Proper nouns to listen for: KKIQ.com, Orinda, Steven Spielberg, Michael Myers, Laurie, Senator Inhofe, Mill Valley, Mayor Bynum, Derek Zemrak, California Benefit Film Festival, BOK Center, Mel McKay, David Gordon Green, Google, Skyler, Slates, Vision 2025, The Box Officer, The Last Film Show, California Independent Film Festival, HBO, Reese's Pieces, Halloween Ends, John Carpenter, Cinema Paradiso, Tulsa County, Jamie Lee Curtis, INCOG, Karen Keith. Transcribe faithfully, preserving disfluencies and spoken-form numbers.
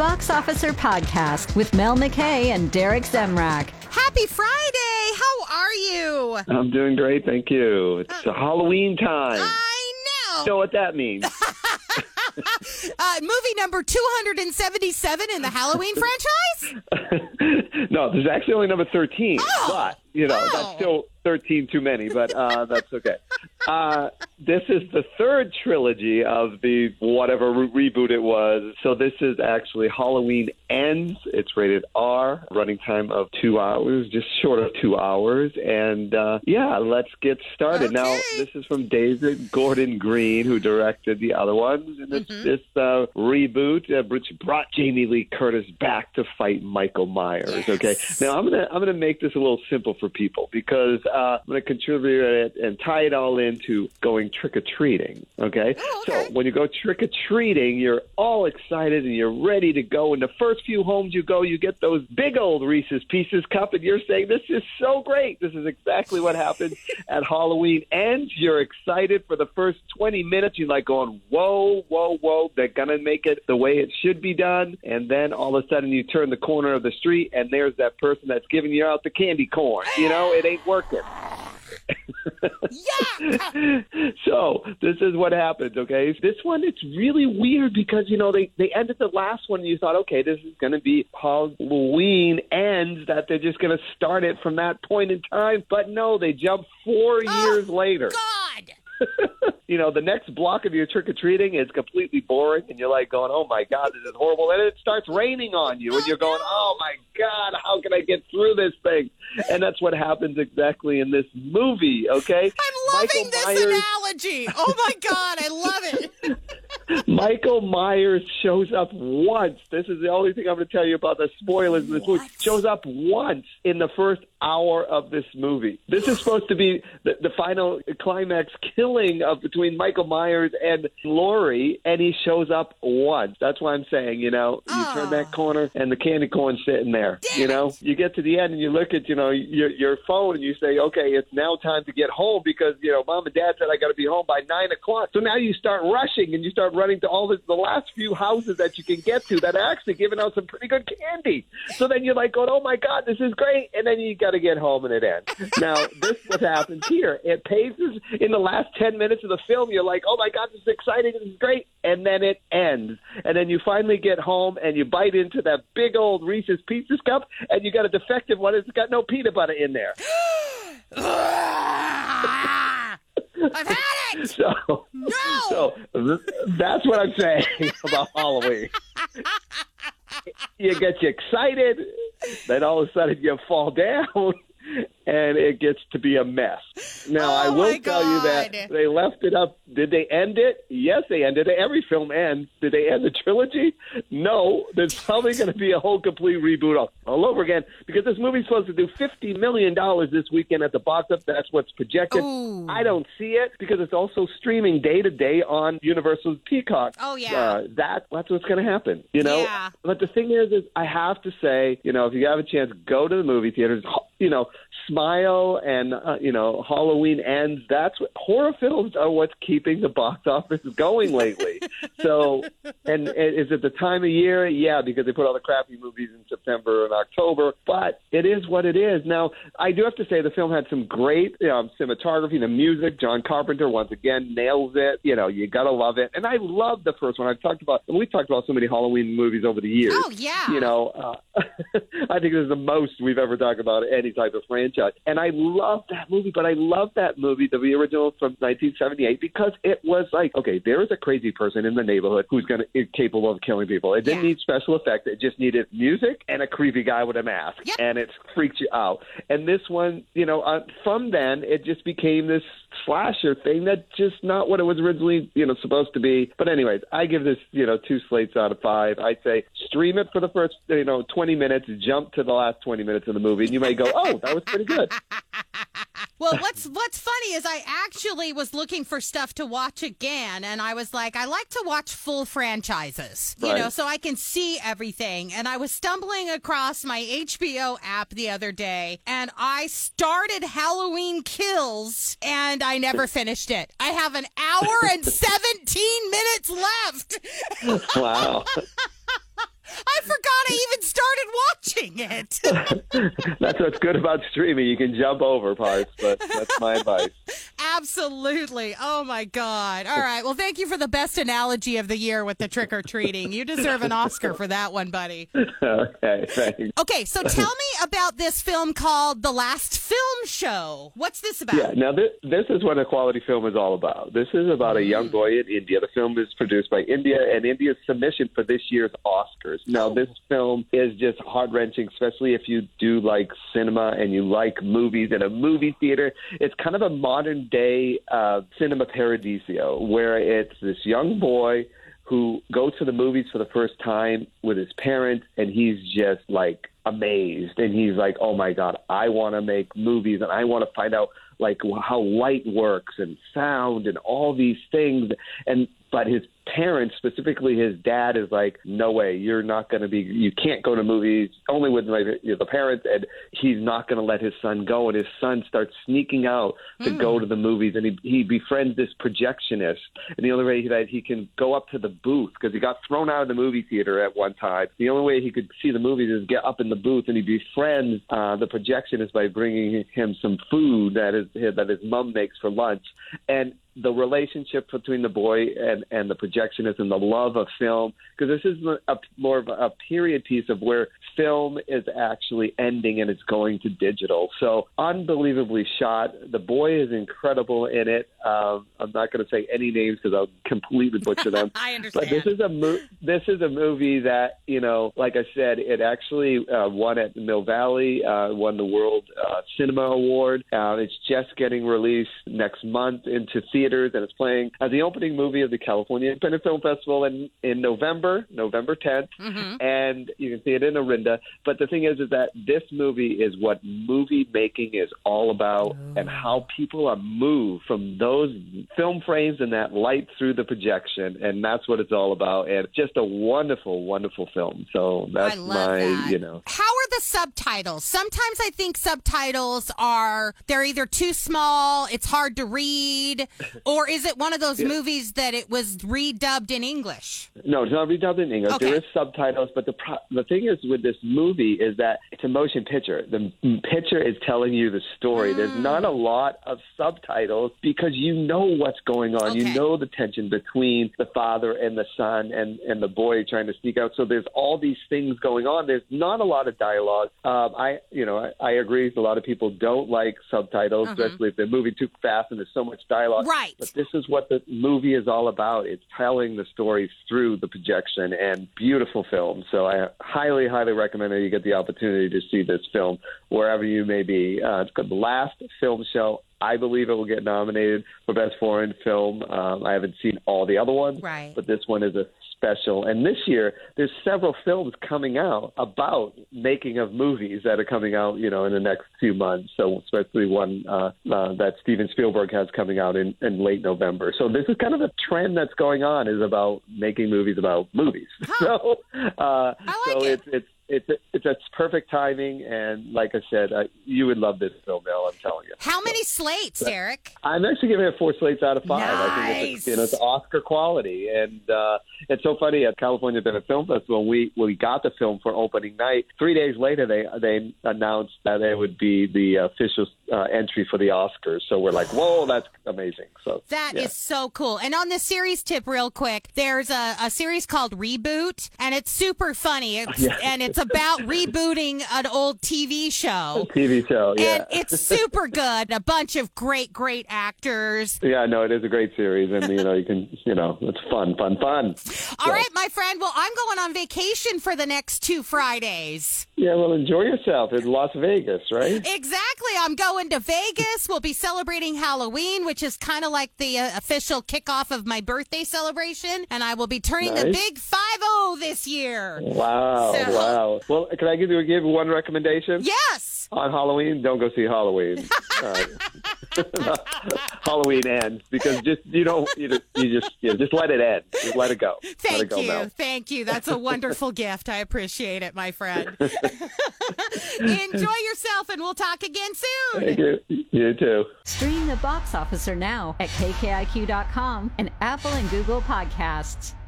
Box Officer podcast with Mel McKay and Derek Zemrak. Happy Friday! How are you? I'm doing great, thank you. It's uh, Halloween time. I know. You know what that means. uh, movie number two hundred seventy-seven in the Halloween franchise? No, there's actually only number thirteen. Oh. But, you know, oh. that's still thirteen too many, but uh, that's okay. Uh, this is the third trilogy of the whatever re- reboot it was. So this is actually Halloween Ends. It's rated R, running time of two hours, just short of two hours. And uh, yeah, let's get started. Okay. Now, this is from David Gordon Green, who directed the other ones. And this, mm-hmm. this uh, reboot uh, brought Jamie Lee Curtis back to fight Michael Myers. Yes. Okay. Now, I'm gonna I'm gonna make this a little simple for people because uh, I'm gonna contribute it and tie it all in. Into going trick-or-treating, okay? Oh, okay? So when you go trick-or-treating, you're all excited and you're ready to go. And the first few homes you go, you get those big old Reese's Pieces cup, and you're saying, this is so great. This is exactly what happens at Halloween Ends. You're excited for the first twenty minutes. You're like going, whoa, whoa, whoa. They're going to make it the way it should be done. And then all of a sudden you turn the corner of the street, and there's that person that's giving you out the candy corn. You know, it ain't working. Yeah. So this is what happens, okay? This one, it's really weird because, you know, they, they ended the last one and you thought, okay, this is going to be Halloween Ends, that they're just going to start it from that point in time. But no, they jump four oh, years later. God! You know, the next block of your trick-or-treating is completely boring, and you're like going, oh, my God, this is horrible. And it starts raining on you, and you're going, oh, my God, how can I get through this thing? And that's what happens exactly in this movie, okay? I'm loving Michael this Myers... analogy. Oh, my God, I love it. Michael Myers shows up once. This is the only thing I'm going to tell you about the spoilers in this movie. Shows up once in the first hour of this movie. This is supposed to be the, the final climax killing of between Michael Myers and Laurie, and he shows up once. That's why I'm saying, you know, you oh. turn that corner and the candy corn's sitting there. Damn you know, it. You get to the end and you look at, you know, your, your phone and you say, okay, it's now time to get home because, you know, Mom and Dad said I got to be home by nine o'clock. So now you start rushing and you start running to all this, the last few houses that you can get to that are actually giving out some pretty good candy. So then you're like going, oh, my God, this is great. And then you got to get home and it ends. Now, this is what happens here. It paces in the last ten minutes of the film. You're like, oh, my God, this is exciting. This is great. And then it ends. And then you finally get home and you bite into that big old Reese's Pieces cup and you got a defective one. It's got no peanut butter in there. I've had it! So, no! So th- that's what I'm saying about Halloween. You get you excited, then all of a sudden you fall down, and it gets to be a mess. Now, oh I will tell you that they left it up. Did they end it? Yes, they ended it. Every film ends. Did they end the trilogy? No. There's probably going to be a whole complete reboot all, all over again because this movie's supposed to do fifty million dollars this weekend at the box office. That's what's projected. Ooh. I don't see it because it's also streaming day-to-day on Universal's Peacock. Oh, yeah. Uh, that, that's what's going to happen, you know? Yeah. But the thing is, is, I have to say, you know, if you have a chance, go to the movie theaters, you know, Smile and, uh, you know, Halloween Ends. That's what horror films are what's keeping the box office going lately. So, and, and is it the time of year? Yeah, because they put all the crappy movies in September and October, but it is what it is. Now, I do have to say the film had some great you know, cinematography, the music. John Carpenter, once again, nails it. You know, you got to love it. And I love the first one. I've talked about, and we've talked about so many Halloween movies over the years. Oh, yeah. You know, uh, I think this is the most we've ever talked about any type of franchise. And I love that movie, but I love that movie, the original from nineteen seventy-eight, because it was like, okay, there is a crazy person in the neighborhood who's gonna is capable of killing people. It didn't yeah. need special effects. It just needed music and a creepy guy with a mask, yep. and it freaked you out. And this one, you know, uh, from then, it just became this slasher thing that's just not what it was originally, you know, supposed to be. But anyways, I give this, you know, two slates out of five. I'd say stream it for the first, you know, twenty minutes, jump to the last twenty minutes of the movie, and you may go, oh, that was pretty good. Well, what's what's funny is I actually was looking for stuff to watch again, and I was like, I like to watch full franchises, you right. know, so I can see everything. And I was stumbling across my H B O app the other day, and I started Halloween Kills, and I never finished it. I have an hour and seventeen minutes left. Wow. I doing it. That's what's good about streaming. You can jump over parts, but that's my advice. Absolutely. Oh, my God. All right. Well, thank you for the best analogy of the year with the trick-or-treating. You deserve an Oscar for that one, buddy. Okay, thanks. Okay, so tell me about this film called The Last Film Show. What's this about? Yeah, now this, this is what a quality film is all about. This is about a young boy in India. The film is produced by India, and India's submission for this year's Oscars. Now, this film is just heart-wrenching, especially if you do like cinema and you like movies in a movie theater. It's kind of a modern-day uh, Cinema Paradiso, where it's this young boy who goes to the movies for the first time with his parents, and he's just, like, amazed. And he's like, oh, my God, I want to make movies, and I want to find out, like, how light works and sound and all these things. And but his parents, specifically his dad, is like, no way, you're not going to be, you can't go to movies only with my, you know, the parents, and he's not going to let his son go. And his son starts sneaking out to mm. go to the movies, and he, he befriends this projectionist. And the only way that he can go up to the booth, because he got thrown out of the movie theater at one time, the only way he could see the movies is get up in the booth, and he befriends uh, the projectionist by bringing him some food that his, that his mom makes for lunch. And the relationship between the boy and, and the projectionist and the love of film, because this is a, more of a period piece of where film is actually ending and it's going to digital. So unbelievably shot. The boy is incredible in it. Uh, I'm not going to say any names because I'll completely butcher them. I understand. But this is a mo- this is a movie that, you know, like I said, it actually uh, won at the Mill Valley, uh, won the World uh, Cinema Award. Uh, it's just getting released next month into theater. Theaters, and it's playing as the opening movie of the California Independent Film Festival in, in November, November tenth, mm-hmm. and you can see it in Orinda. But the thing is, is that this movie is what movie making is all about, oh. and how people are moved from those film frames and that light through the projection, and that's what it's all about. And just a wonderful, wonderful film. So that's I love my, that. you know. How are the subtitles? Sometimes I think subtitles are they're either too small, it's hard to read. Or is it one of those yeah. movies that it was redubbed in English? No, it's not redubbed in English. Okay. There is subtitles, but the pro- the thing is with this movie is that it's a motion picture. The picture is telling you the story. Mm. There's not a lot of subtitles because you know what's going on. Okay. You know the tension between the father and the son and, and the boy trying to sneak out. So there's all these things going on. There's not a lot of dialogue. Um, I, you know, I, I agree. A lot of people don't like subtitles, mm-hmm. especially if they're moving too fast and there's so much dialogue. Right. But this is what the movie is all about. It's telling the stories through the projection, and beautiful film. So I highly, highly recommend that you get the opportunity to see this film wherever you may be. Uh, it's called The Last Film Show. I believe it will get nominated for Best Foreign Film. Um, I haven't seen all the other ones, right. but this one is a special. And this year, there's several films coming out about making of movies that are coming out, you know, in the next few months. So especially one uh, uh, that Steven Spielberg has coming out in, in late November. So this is kind of a trend that's going on, is about making movies about movies. Huh. So, uh, I like so it. it's it's. It's a, it's a perfect timing, and like I said, uh, you would love this film, Mel, I'm telling you. How so, many slates, Derek? I'm actually giving it four slates out of five. Nice. I think it's, you know, it's Oscar quality, and uh, it's so funny. At California Benefit Film Festival, we we got the film for opening night. Three days later, they they announced that it would be the official uh, entry for the Oscars. So we're like, whoa, that's amazing. So that yeah. is so cool. And on the series tip, real quick, there's a, a series called Reboot, and it's super funny, it's, yeah. and it's about rebooting an old T V show. T V show, yeah. And it's super good. A bunch of great, great actors. Yeah, no, it is a great series. And, you know, you can, you know, it's fun, fun, fun. All so. right, my friend. Well, I'm going on vacation for the next two Fridays. Yeah, well, enjoy yourself in Las Vegas, right? Exactly. I'm going to Vegas. We'll be celebrating Halloween, which is kind of like the uh, official kickoff of my birthday celebration. And I will be turning nice. the big five oh this year. Wow, so, wow. Well, can I give you give one recommendation? Yes. On Halloween, don't go see Halloween. uh, Halloween Ends, because just you don't you just you just, you know, just let it end. Just let it go. Thank let it go, you, Mel. Thank you. That's a wonderful gift. I appreciate it, my friend. Enjoy yourself, and we'll talk again soon. Thank you. You too. Stream The Box Officer now at K K I Q dot com and Apple and Google Podcasts.